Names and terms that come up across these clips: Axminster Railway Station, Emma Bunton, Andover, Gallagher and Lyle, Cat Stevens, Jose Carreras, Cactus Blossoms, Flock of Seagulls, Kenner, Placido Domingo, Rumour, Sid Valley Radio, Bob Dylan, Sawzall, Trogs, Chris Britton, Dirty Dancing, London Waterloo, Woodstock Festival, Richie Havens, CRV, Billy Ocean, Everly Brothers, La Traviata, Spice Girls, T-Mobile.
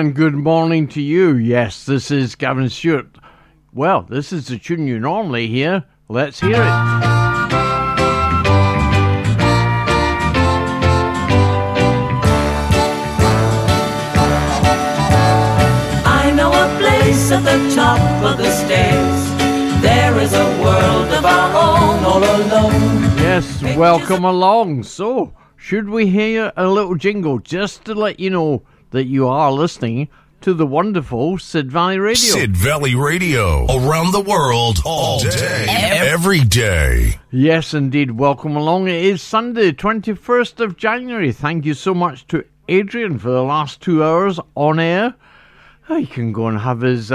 and good morning to you. Yes, this is Gavin Stewart. Well, this is the tune you normally hear. Let's hear it. At the top of the stairs, there is a world of our own, all alone. Yes, welcome along. So, should we hear a little jingle just to let you know that you are listening to the wonderful Sid Valley Radio? Sid Valley Radio, around the world, all day, every day. Yes, indeed. Welcome along. It is Sunday, 21st of January. Thank you so much to Adrian for the last 2 hours on air. He can go and have his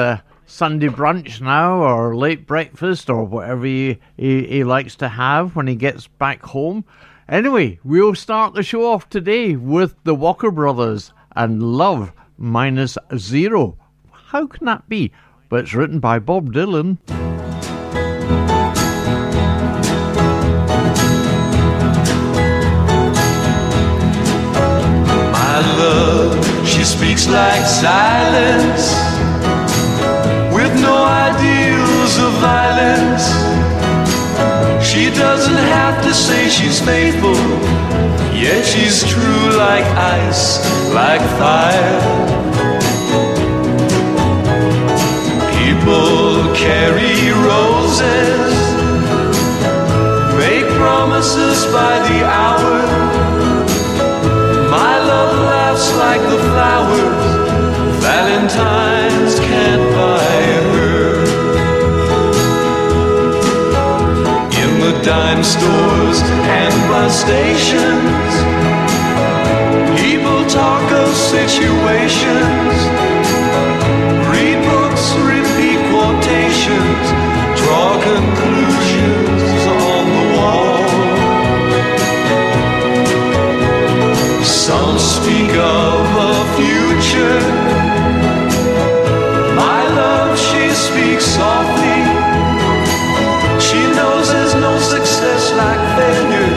Sunday brunch now, or late breakfast, or whatever he likes to have when he gets back home. Anyway, we'll start the show off today with the Walker Brothers and Love Minus Zero. How can that be? But it's written by Bob Dylan. My love, she speaks like silence, with no ideals of violence. She doesn't have to say she's faithful, yet she's true like ice, like fire. People carry roses, make promises by the hour. Like the flowers Valentine's can't buy her. In the dime stores and bus stations, people talk of situations, read books, repeat quotations, draw conclusions on the wall. Some speak of a future. My love, she speaks softly. She knows there's no success like failure,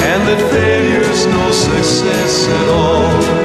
and that failure's no success at all.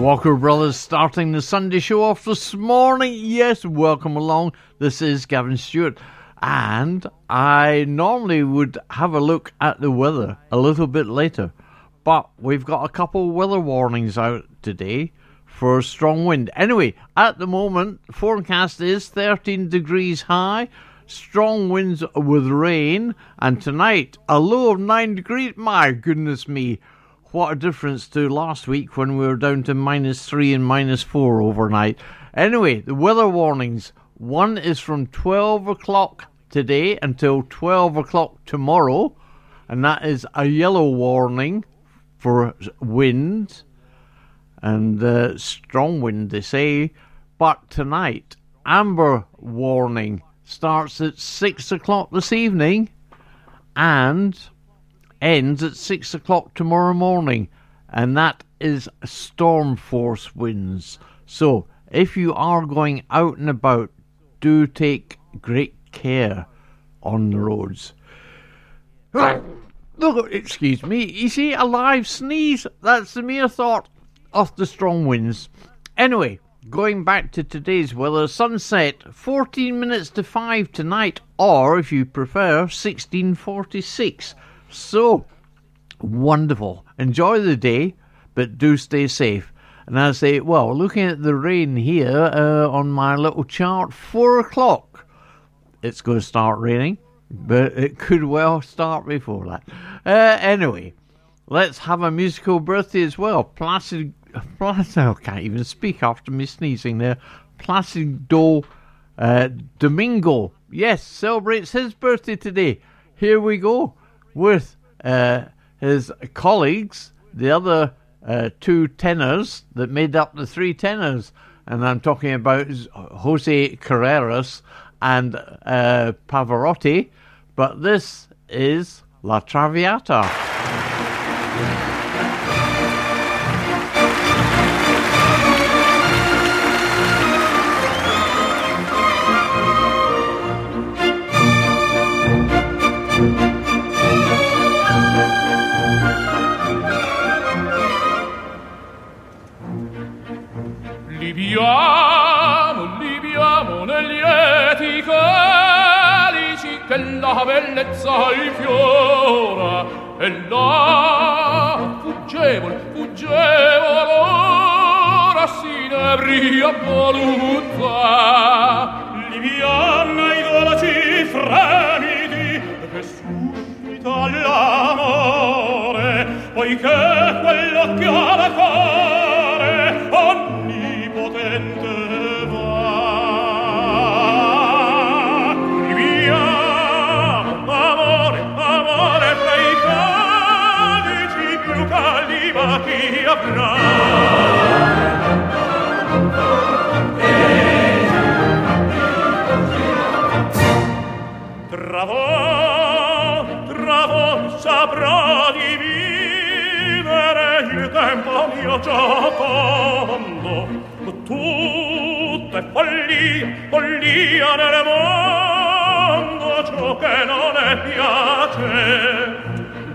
Walker Brothers starting the Sunday show off this morning. Yes, welcome along. This is Gavin Stewart. And I normally would have a look at the weather a little bit later, but we've got a couple of weather warnings out today for strong wind. Anyway, at the moment, forecast is 13 degrees high, strong winds with rain, and tonight a low of 9 degrees. My goodness me. What a difference to last week when we were down to -3 and -4 overnight. Anyway, the weather warnings. One is from 12 o'clock today until 12 o'clock tomorrow. And that is a yellow warning for wind. And strong wind, they say. But tonight, amber warning starts at 6 o'clock this evening. And ends at 6 o'clock tomorrow morning, and that is storm force winds. So if you are going out and about, do take great care on the roads. Excuse me, you see, a live sneeze. That's the mere thought of the strong winds. Anyway, going back to today's weather, sunset 14 minutes to 5 tonight, or if you prefer, 16:46. So wonderful. Enjoy the day, but do stay safe. And I say, well, looking at the rain here on my little chart, 4 o'clock it's going to start raining, but it could well start before that. Anyway, let's have a musical birthday as well. Placido, I can't even speak after me sneezing there. Placido Domingo, yes, celebrates his birthday today. Here we go with his colleagues, the other two tenors that made up the three tenors, and I'm talking about Jose Carreras and Pavarotti, but this is La Traviata. Libiamo negli lieti calici che la bellezza infiora e là fuggevol ora s'inebria voluzza. Libiamo i dolci fremiti che suscita l'amore poiché quello che ha da fare potente va. Viviamo, amore, fra i calici più calibati avrà. Tra voi saprò di vivere il tempo mio giocondo. Tutta è follia nel mondo ciò che non è piace.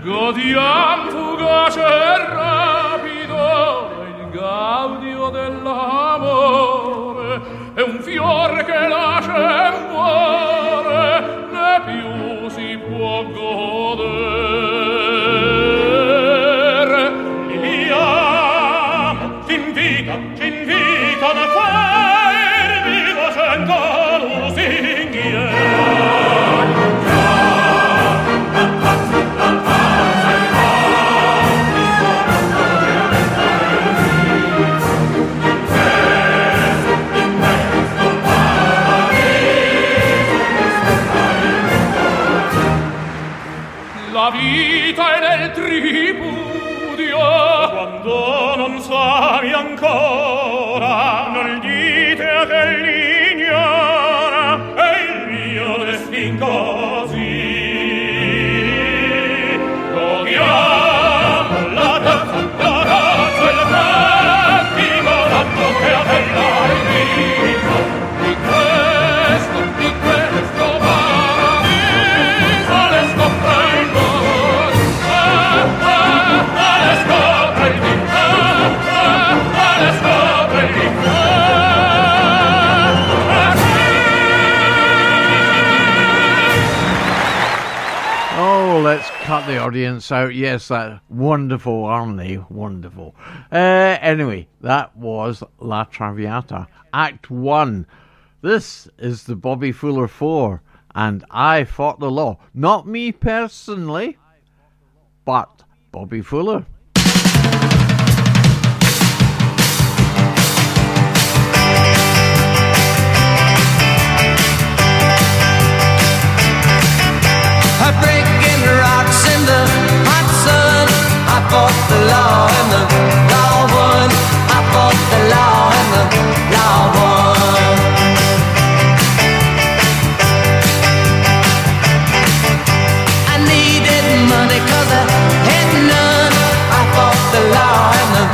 Godiam fugace e rapido il gaudio dell'amore è un fiore che lascia e muore né più si può godere. Liliam t'invita a farmi docento lusinghie. La vita è nel tripudio quando non sai ancora. Non dite a che l'ignora è il mio destino così. Godiamo la danza e la pratica tanto che a bella il vino di questo paradiso le scoprendo le scoprendo le scoprendo. Oh, let's cut the audience out. Yes, that's wonderful, aren't they? Wonderful. Anyway, that was La Traviata, Act 1. This is the Bobby Fuller 4, and I Fought the Law. Not me personally, but Bobby Fuller. Breaking rocks in the hot sun. I fought the law and the law won. I fought the law and the law won. I needed money 'cause I had none. I fought the law and the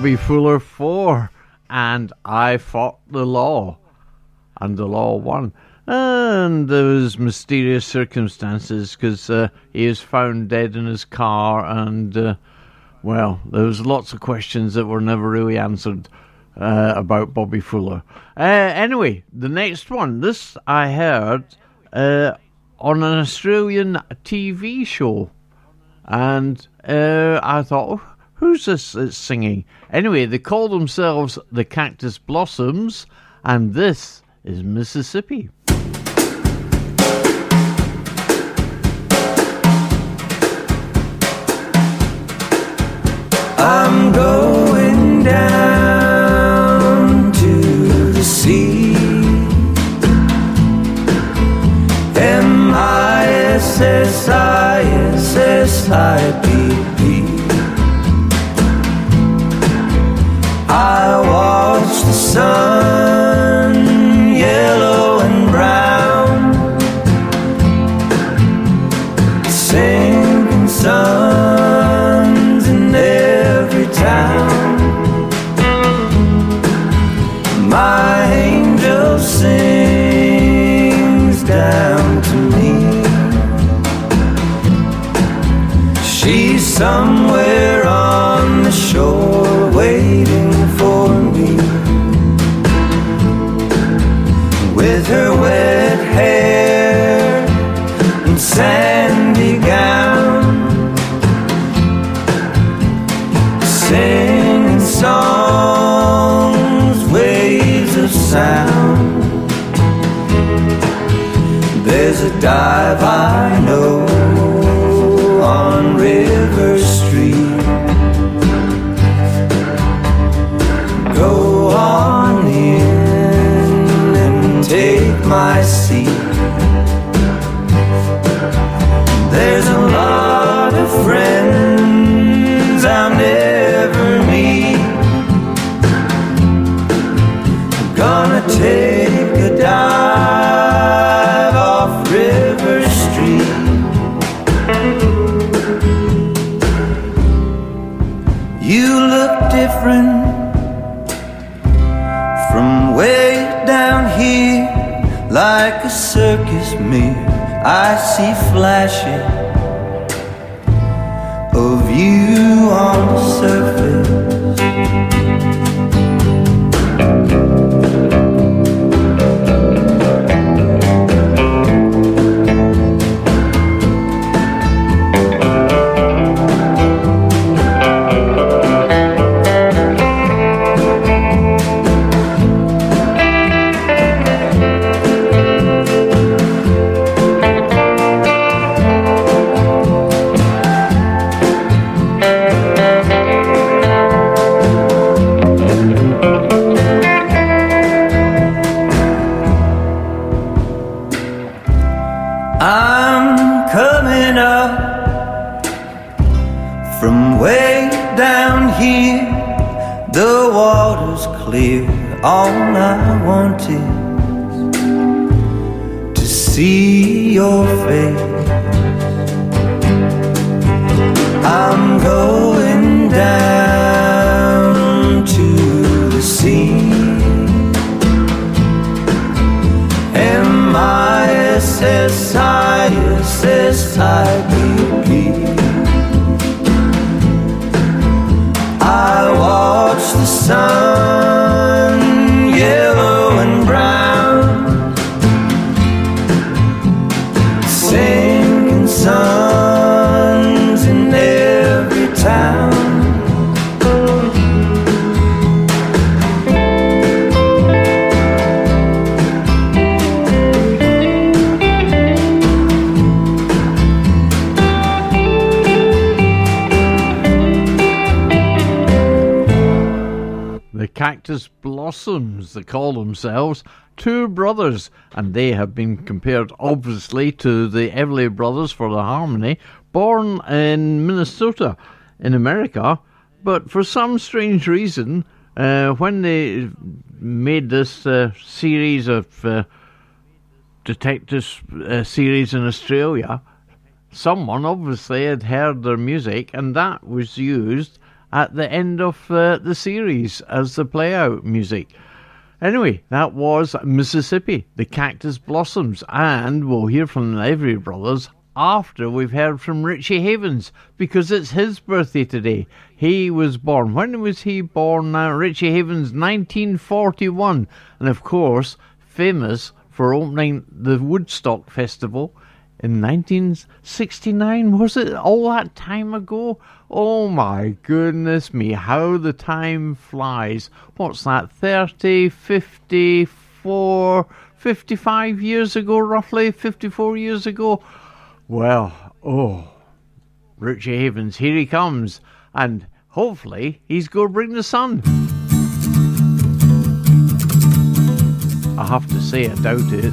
Bobby Fuller 4 and I Fought the Law, and the law won. And there was mysterious circumstances because he was found dead in his car, and well, there was lots of questions that were never really answered about Bobby Fuller. Anyway, the next one, this I heard on an Australian TV show, and I thought, oh, who's this that's singing? Anyway, they call themselves the Cactus Blossoms, and this is Mississippi. I'm going down to the sea, M-I-S-S-I-S-S-I-P-P. I watch the sun, yellow and brown, sinking suns in every town. My angel sings down to me. She's somewhere on the shore waiting for me, with her wet hair and sandy gown, singing songs, waves of sound. There's a dive I know on River Street. Go on in and take my seat. There's a lot of friends I'll never meet. I'm gonna take a dive off River Street. You look different here, like a circus mirror. I see flashes of you on the surface. All I want is to see your face. I'm going down to the sea, M-I-S-S-I-S-S-I-P-P. I watch the sun, suns in every town. The Cactus Blossoms, they call themselves, two brothers, and they have been compared obviously to the Everly Brothers for the harmony, born in Minnesota in America, but for some strange reason when they made this series of detective series in Australia, someone obviously had heard their music and that was used at the end of the series as the play-out music. Anyway, that was Mississippi, the Cactus Blossoms, and we'll hear from the Everly Brothers after we've heard from Richie Havens, because it's his birthday today. He was born, when was he born now? Richie Havens, 1941, and of course, famous for opening the Woodstock Festival in 1969, was it? All that time ago? Oh my goodness me, how the time flies. What's that, 30, 54, 55 years ago roughly, 54 years ago? Well, oh, Richie Havens, here he comes, and hopefully he's going to bring the sun. I have to say, I doubt it.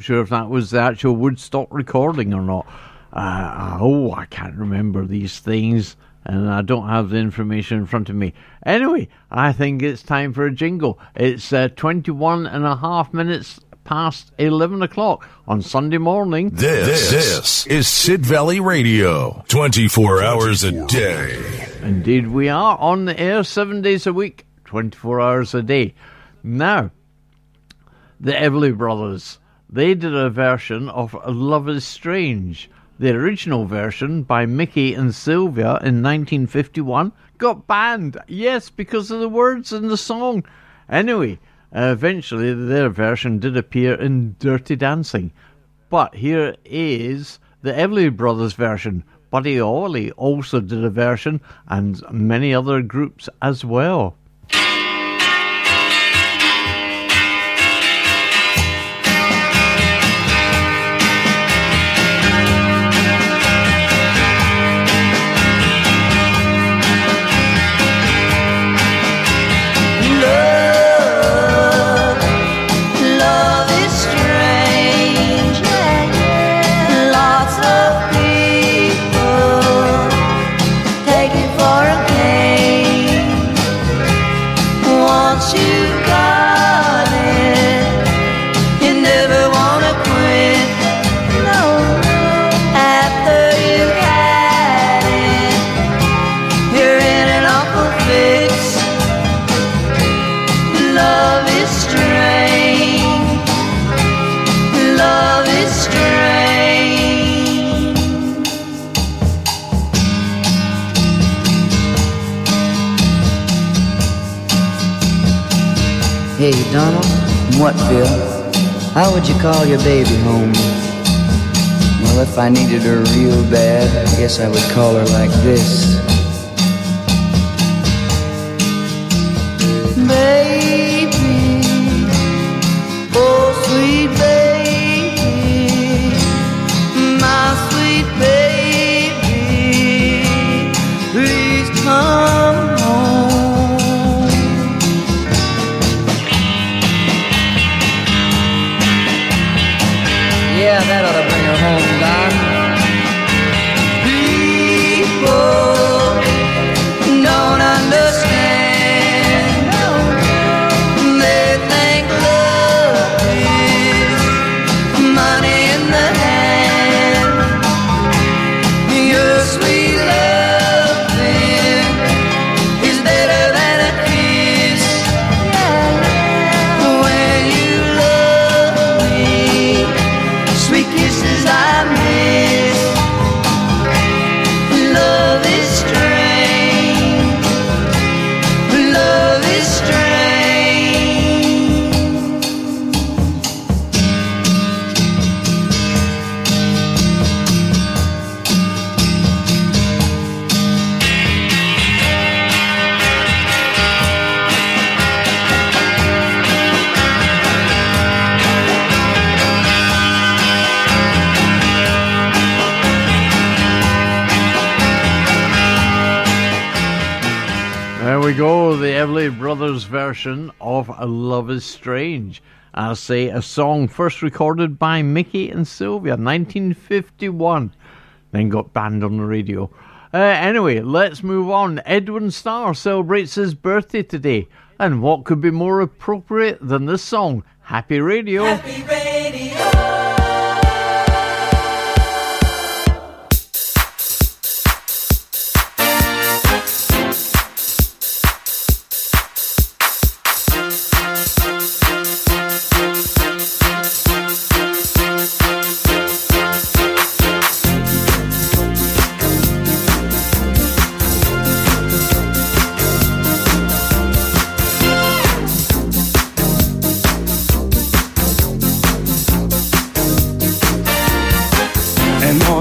Sure if that was the actual Woodstock recording or not. I can't remember these things, and I don't have the information in front of me. Anyway, I think it's time for a jingle. It's 21 and a half minutes past 11 o'clock on Sunday morning. This is Sid Valley Radio, 24 hours a day. Indeed, we are on the air 7 days a week, 24 hours a day. Now, the Everly Brothers. They did a version of Love is Strange. The original version by Mickey and Sylvia in 1951 got banned. Yes, because of the words in the song. Anyway, eventually their version did appear in Dirty Dancing. But here is the Everly Brothers version. Buddy Holly also did a version, and many other groups as well. Hey, Donald. What, Bill? How would you call your baby home? Well, if I needed her real bad, I guess I would call her like this. Baby, oh sweet baby, my sweet baby, please come. Yeah, that ought to bring her home, Doc. People don't understand. They think love is money in the hand. Your sweet loving is better than a kiss. When you love me, sweet kisses I miss. Love is strange. Love is strange. There we go, the Everly Brothers version of Love is Strange. I say a song first recorded by Mickey and Sylvia, 1951, then got banned on the radio. Anyway, let's move on. Edwin Starr celebrates his birthday today, and what could be more appropriate than this song, Happy Radio? Happy Radio.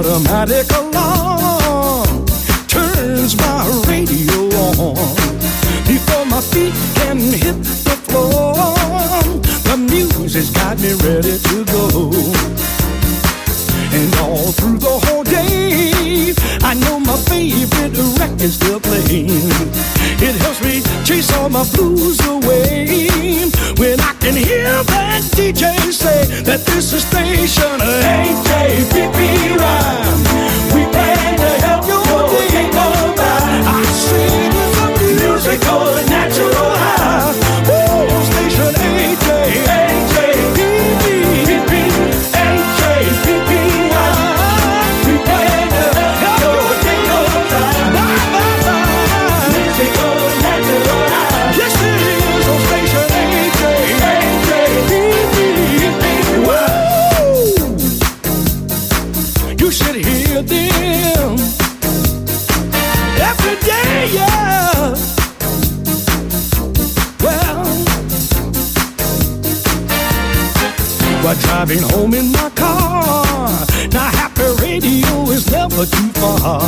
Automatic alarm turns my radio on. Before my feet can hit the floor, the music's got me ready to go. And all through the whole day, I know my favorite record's still playing. It helps me chase all my blues away when I can hear that DJ say that this is station AJPP Rhyme. We plan to help you know we ain't gonna buy. I see it's a musical natural high. Oh, station AJ. Yes, it is on station AJ. You should hear them every day, yeah. Well, while driving home in my car, now happy radio is never too far.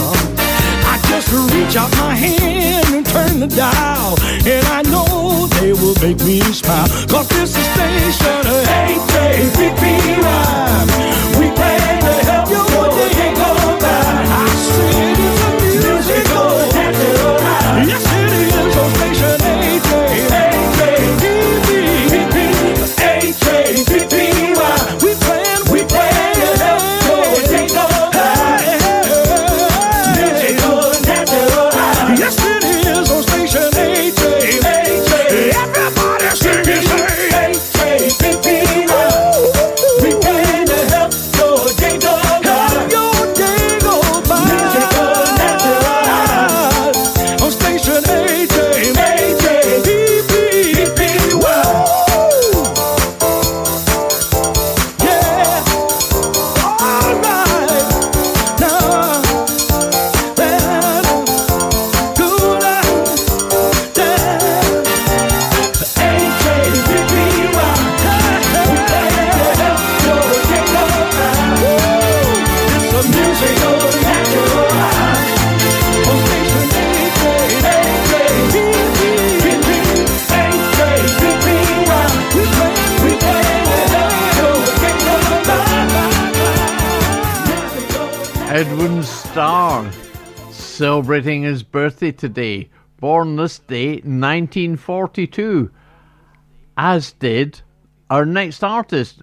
I just reach out my hand and turn the dial, and I know they will make me smile. 'Cause this is station 8 we play to help you what they ain't gonna buy. I say it is a musical natural high. Yes, it is on station 8 we play to help you what they gonna buy. Musical natural high. Yes, it is on station 8 everybody sing it. Edwin Starr, celebrating his birthday today, born this day, 1942, as did our next artist,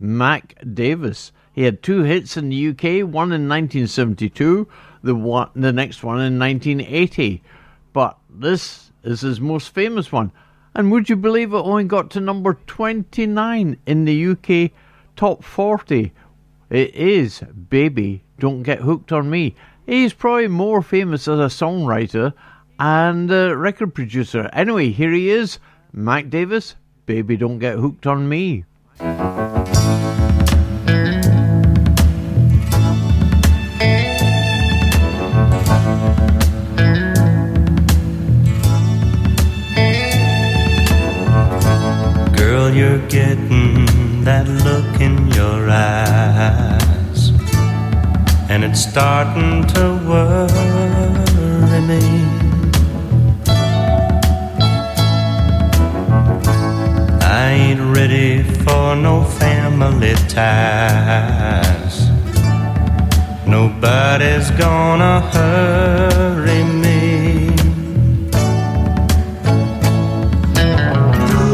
Mac Davis. He had two hits in the UK, one in 1972, the next one in 1980. But this is his most famous one. And would you believe it only got to number 29 in the UK top 40? It is Baby Don't Get Hooked on Me. He's probably more famous as a songwriter and a record producer. Anyway, here he is, Mac Davis, Baby Don't Get Hooked on Me. Girl, you're getting that look in your eyes, and it's starting to worry me. I ain't ready for no family ties. Nobody's gonna hurry me.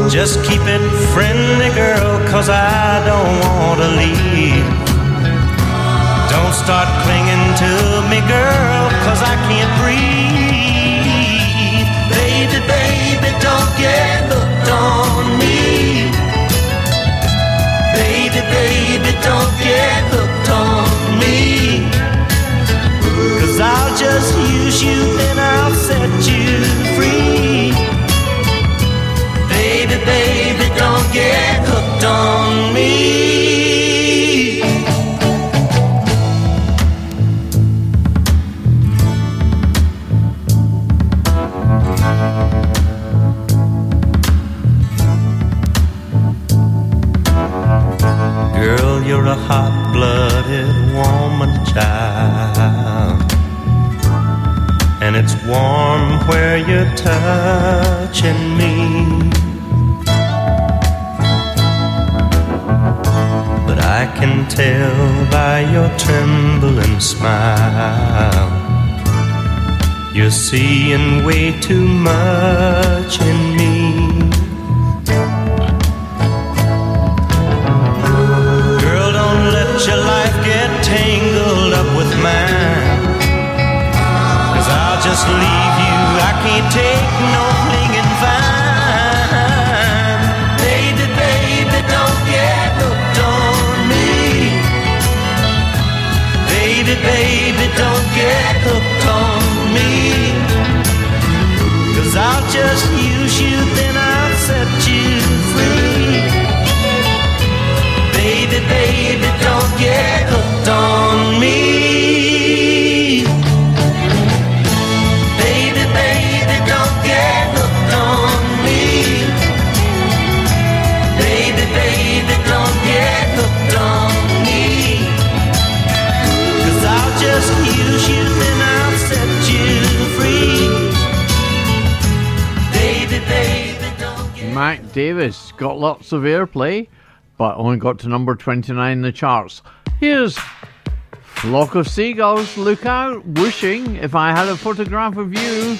Just keep it friendly, girl, 'cause I don't wanna leave. Don't start clinging to me, girl, 'cause I can't breathe. Baby, baby, don't get hooked on me. Baby, baby, don't get hooked on me. 'Cause I'll just use you and I'll set you free. Baby, baby, don't get hooked on me. Girl, you're a hot-blooded woman, child, and it's warm where you're touching me. But I can tell by your trembling smile, you're seeing way too much in me. Your life get tangled up with mine, 'cause I'll just leave you, I can't take no clinging vine. Baby, baby, don't get hooked on me. Baby, baby, don't get hooked on me. 'Cause I'll just use you, then I'll set you free. Baby, baby, don't get hooked on me. Mac Davis got lots of airplay, but only got to number 29 in the charts. Here's Flock of Seagulls, Look Out, Wishing If I Had a Photograph of You.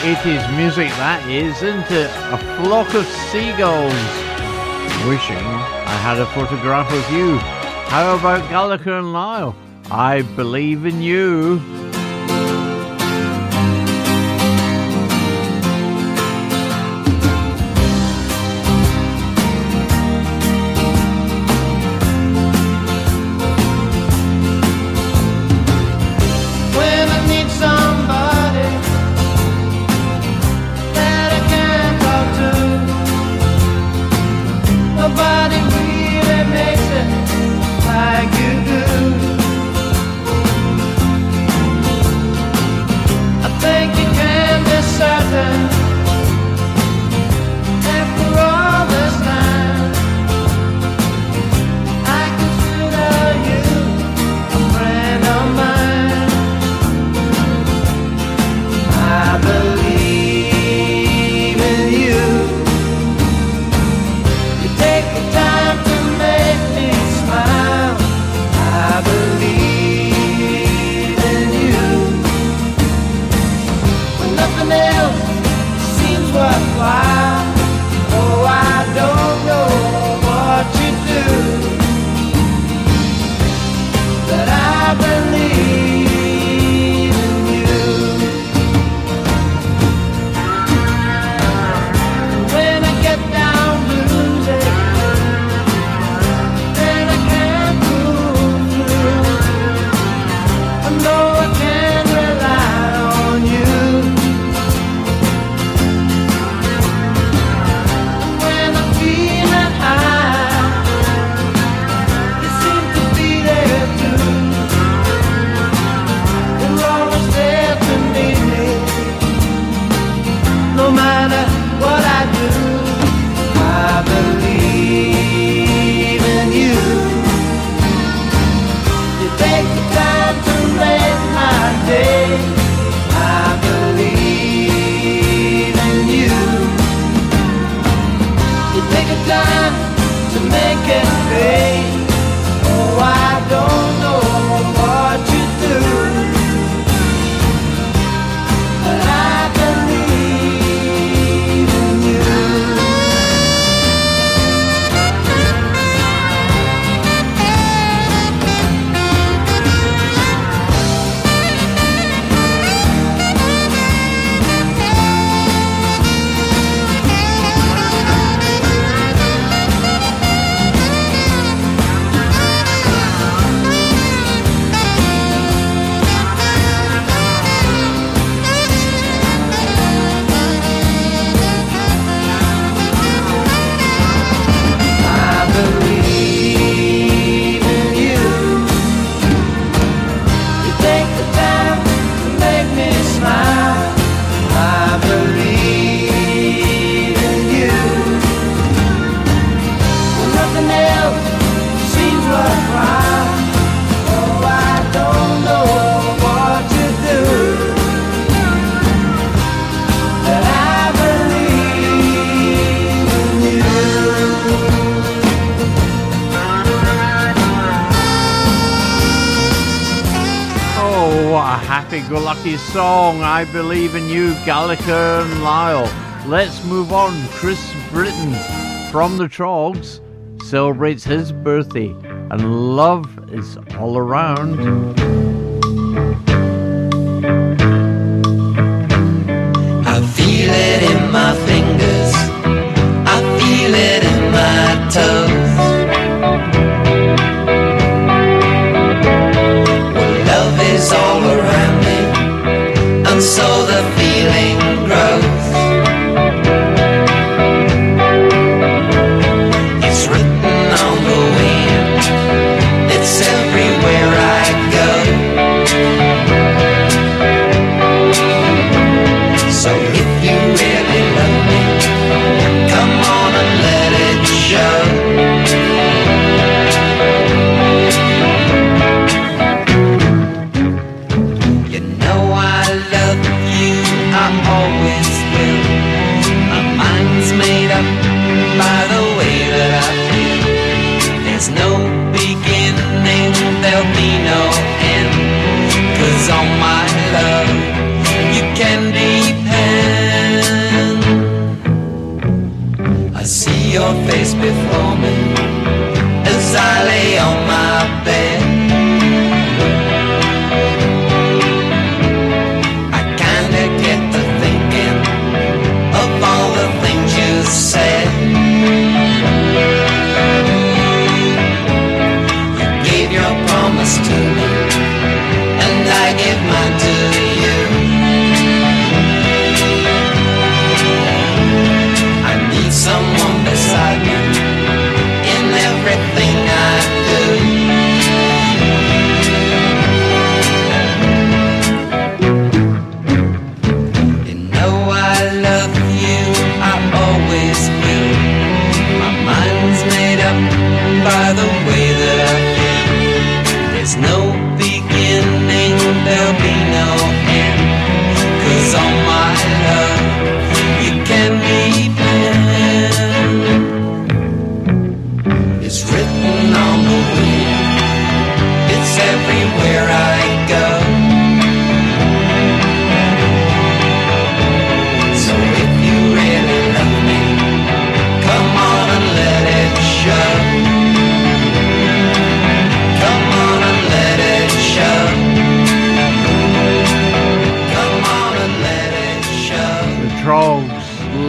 80s music that is, isn't it? A Flock of Seagulls. Wishing I had a photograph of you. How about Gallagher and Lyle? I Believe in You. Song I Believe in You, Gallagher and Lyle. Let's move on. Chris Britton from the Trogs celebrates his birthday, and love is all around. I feel it in my fingers, I feel it in my toes. Well, love is all around, so the feeling grows. It's written on the wind, it's everywhere I go. So if you really love me, come on and let it show. On my love, you can depend. face before me as I lay on my bed. I kinda get to thinking of all the things you said. You gave your promise to me and I gave mine to you. I need someone beside me in everything I do. You know I love you, I always will. My mind's made up by the way that I feel. There's no beginning, there'll be no end, 'cause all my love you can be. It's written on the wind, it's everywhere I go. So if you really love me, come on and let it show. Come on and let it show. Come on and let it show. The Trogs,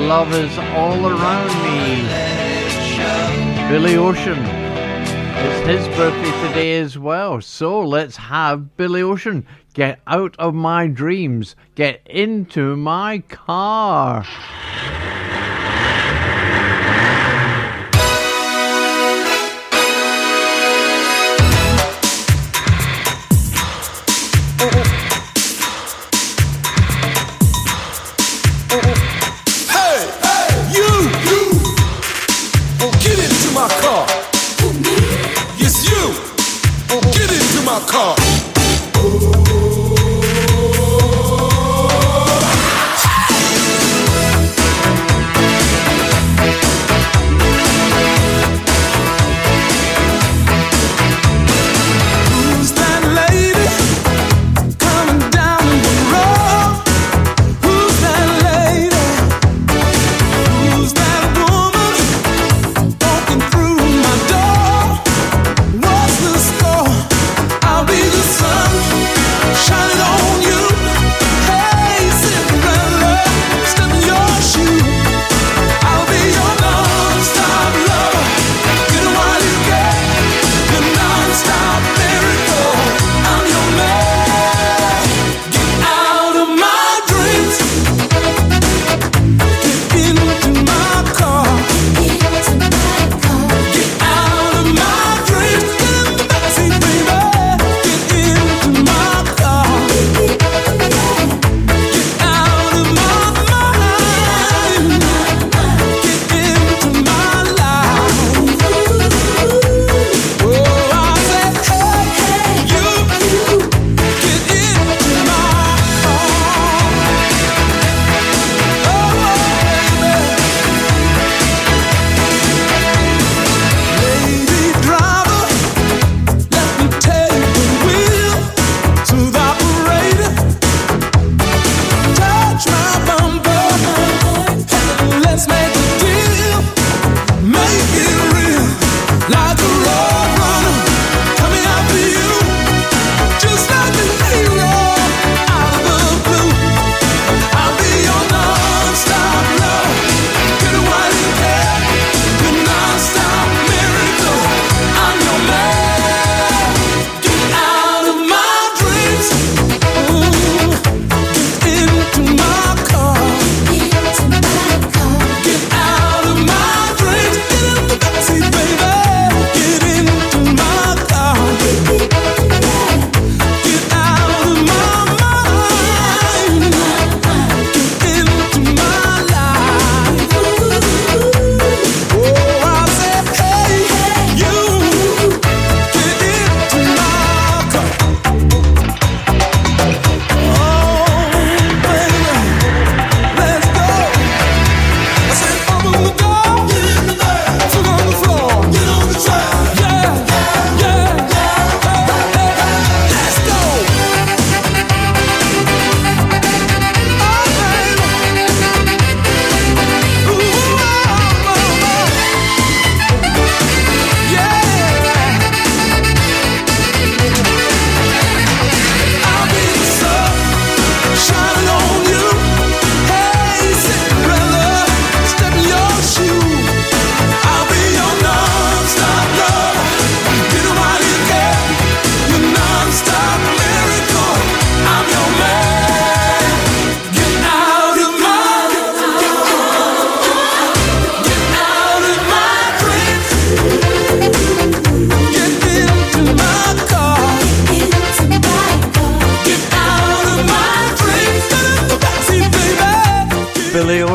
Lovers All Around Me. Billy Ocean, it's his birthday today as well, so let's have Billy Ocean, Get Out of My Dreams, Get Into My Car. Car. Get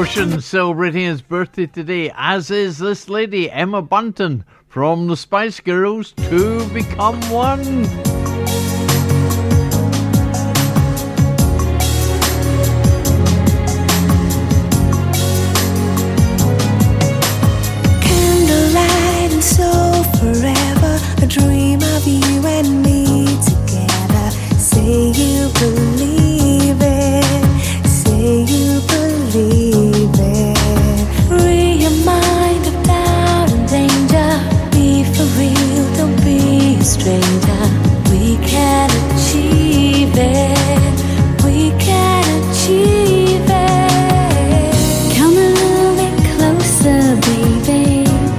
Emotion celebrating his birthday today, as is this lady, Emma Bunton, from the Spice Girls, to become one. Candlelight and so forever, a dream of you and me together. Say you believe it, say you believe it. Free your mind of doubt and danger. Be for real, don't be a stranger. We can achieve it, we can achieve it. Come a little bit closer, baby.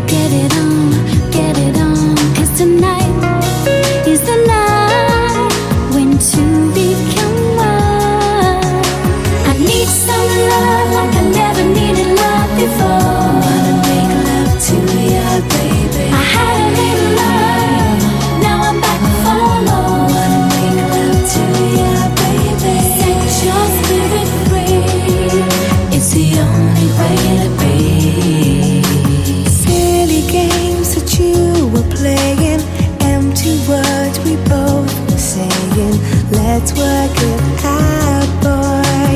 Get it on, get it on. 'Cause tonight is the night when two become one. I need some love like I never needed love before. I wanna make love to you, baby. I hadn't needed love, now I'm back for more. I wanna make love to you, baby. Set your spirit free, it's the only way to be. Silly games that you were playing, empty words we both were saying. Let's work it out, boy.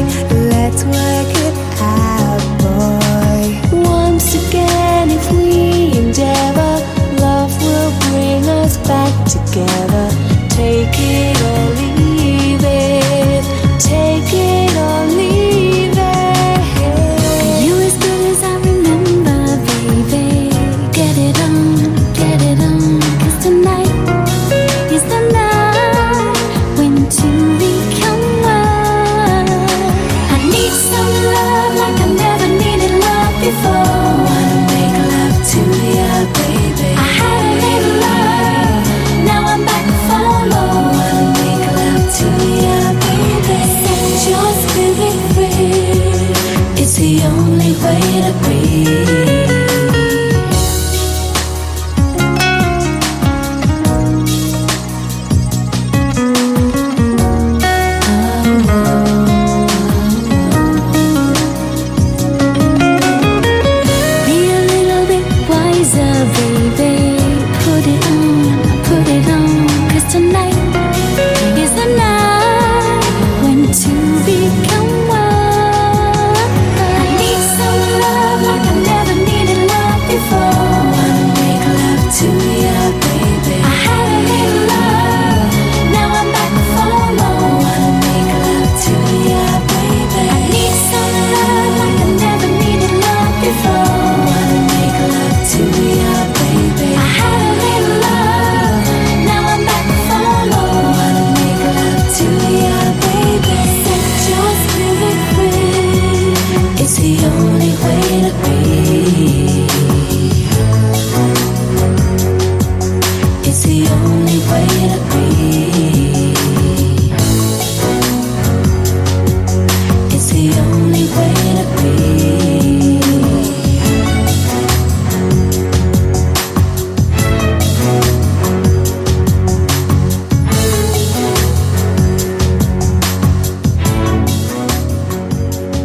Let's work it out, boy. Once again, if we endeavor, love will bring us back together. Take it or leave it, take it or leave it. Are you as good as I remember, baby? Get it on, 'cause tonight is the night when two become one. I need some love like I never needed love before. I wanna make love to you, baby. I hadn't needed love, now I'm back for more. I wanna make love to you, baby. Set your spirit free, it's the only way to be. Be a little bit wiser, baby. Put it on, 'cause tonight is the night when two become one. I need some love like I never needed love before. I wanna make love to you, baby. I hadn't needed love, now I'm back for more. I wanna make love to you, baby. I need some love like I never needed love before. I wanna make love to you, baby. I hadn't needed love, now I'm back for more. I wanna make love to you, baby. Set your spirit free, it's the only way to be. It's the only way to be. It's the only way to be.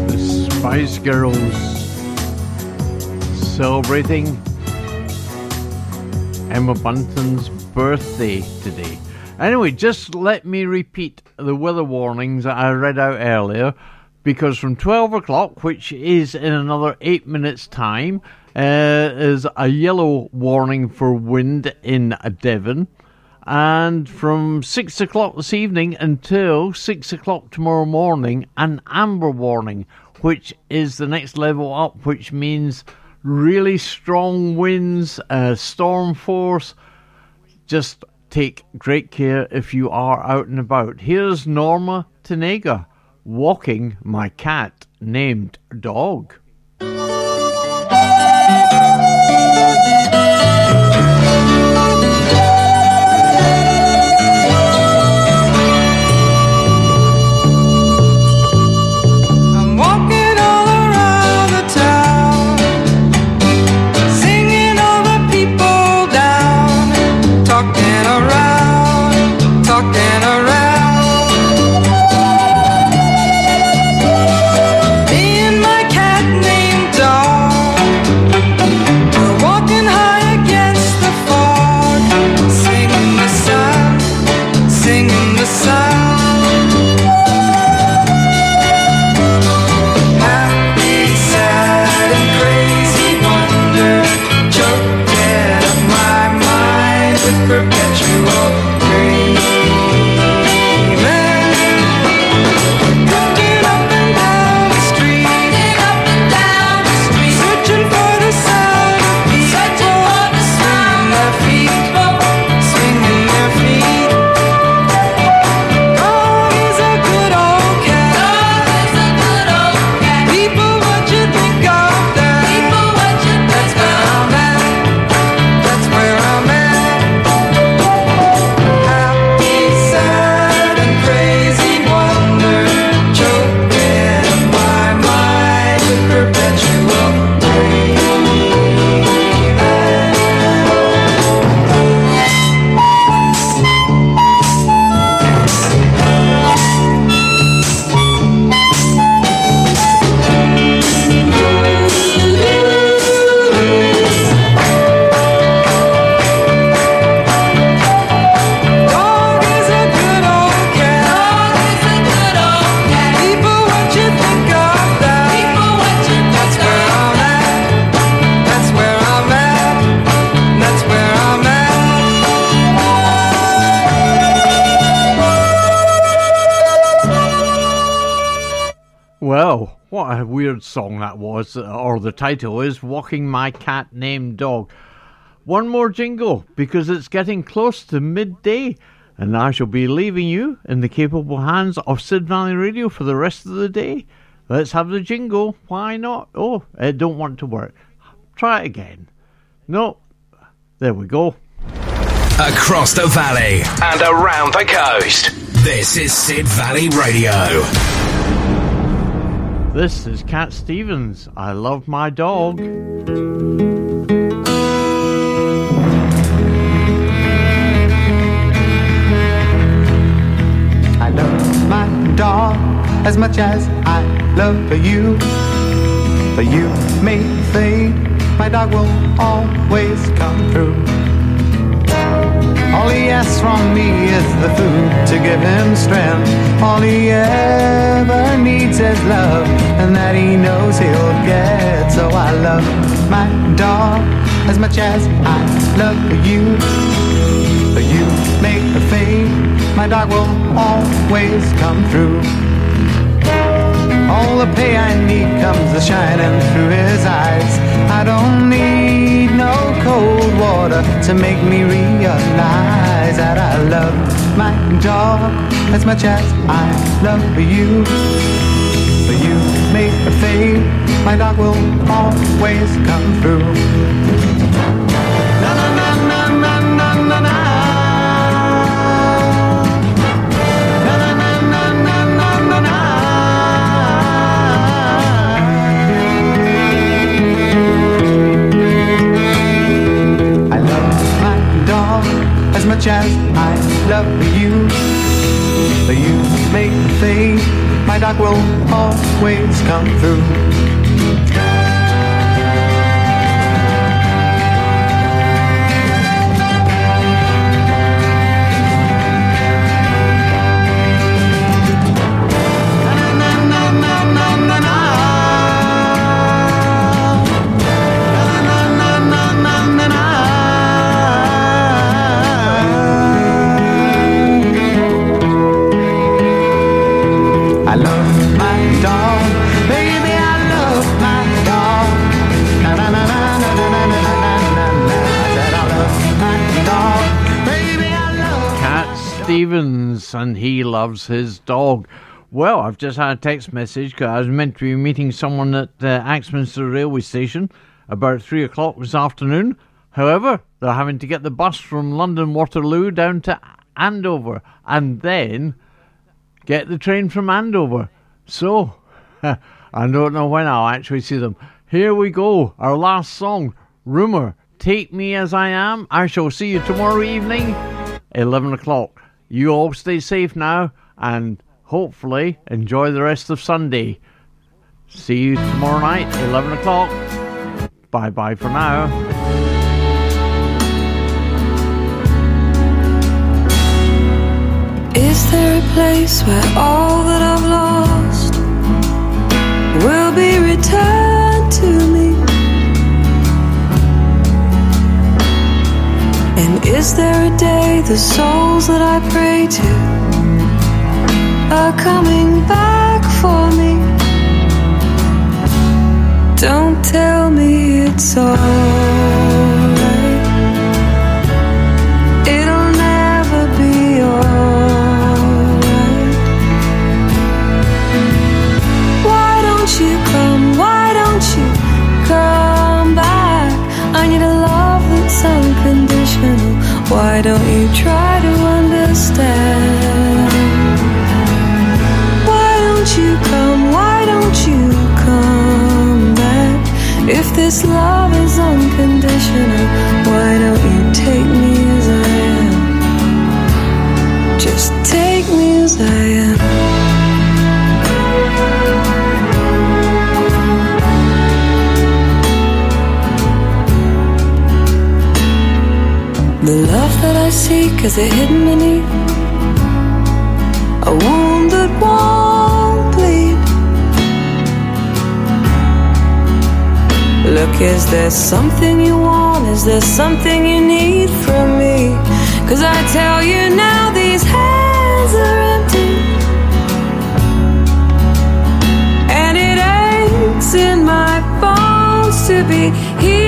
The Spice Girls celebrating Emma Bunton's birthday today. Anyway, just let me repeat the weather warnings that I read out earlier, because from 12 o'clock, which is in another 8 minutes' time, is a yellow warning for wind in Devon. And from 6 o'clock this evening until 6 o'clock tomorrow morning, an amber warning, which is the next level up, which means really strong winds, storm force. Just take great care if you are out and about. Here's Norma Tanega, Walking My Cat Named Dog. I'm walking all around the town, singing all the people down, talking around. Me and my cat perpetual dreaming. Looking up and down the street, looking up and down the street, searching for the sound of peace, searching for the sound of feet, swinging their feet. God is a good old cat. God is a good old cat. People, what you think of that? People, what you think? That's where I'm at. That's where I'm at. Happy, sad, and crazy wonder, choking my mind with perpetual dreaming. Dog is a good old cat. Dog is a good old cat. People, what you think of that? People, what you think? That's where I'm at. That's where I'm at. That's where I'm at. Well, what a weird song that was, or the title is Walking My Cat Named Dog. One more jingle, because it's getting close to midday, and I shall be leaving you in the capable hands of Sid Valley Radio for the rest of the day. Let's have the jingle. Why not? Oh, it don't want to work. Try it again. No. There we go. Across the valley and around the coast, this is Sid Valley Radio. This is Cat Stevens. I love my dog. I love my dog as much as I love you. But you may think my dog will always come through. All he asks from me is the food to give him strength. All he ever needs is love, and that he knows he'll get. So I love my dog as much as I love you. But you may think my dog will always come through. All the pay I need comes a shining through his eyes. I don't need no cold water to make me realize that I love my dog as much as I love you. But you make a fade, my dog will always come through. Na na na na na na na na. As much as I love you, but you make me think my dog will always come through. Stevens, and he loves his dog. Well, I've just had a text message because I was meant to be meeting someone at the Axminster Railway Station about 3 o'clock this afternoon. However, they're having to get the bus from London Waterloo down to Andover and then get the train from Andover. So, I don't know when I'll actually see them. Here we go, our last song, Rumour, Take Me As I Am. I shall see you tomorrow evening, 11 o'clock. You all stay safe now and hopefully enjoy the rest of Sunday. See you tomorrow night, 11 o'clock. Bye-bye for now. Is there a place where all that I've lost will be returned to me? And is there a day the souls that I pray to are coming back for me? Don't tell me it's alright, it'll never be alright. Why don't you come, why don't you come back? I need a love that's unconditional. Why don't you try to understand? Why don't you come, why don't you come? If this love is unconditional, why don't you take me as I am? Just take me as I am. The love that I seek is a hidden beneath a wound that won't bleed. Look, is there something you want? Is there something you need from me? 'Cause I tell you now, these hands are empty, and it aches in my bones to be here.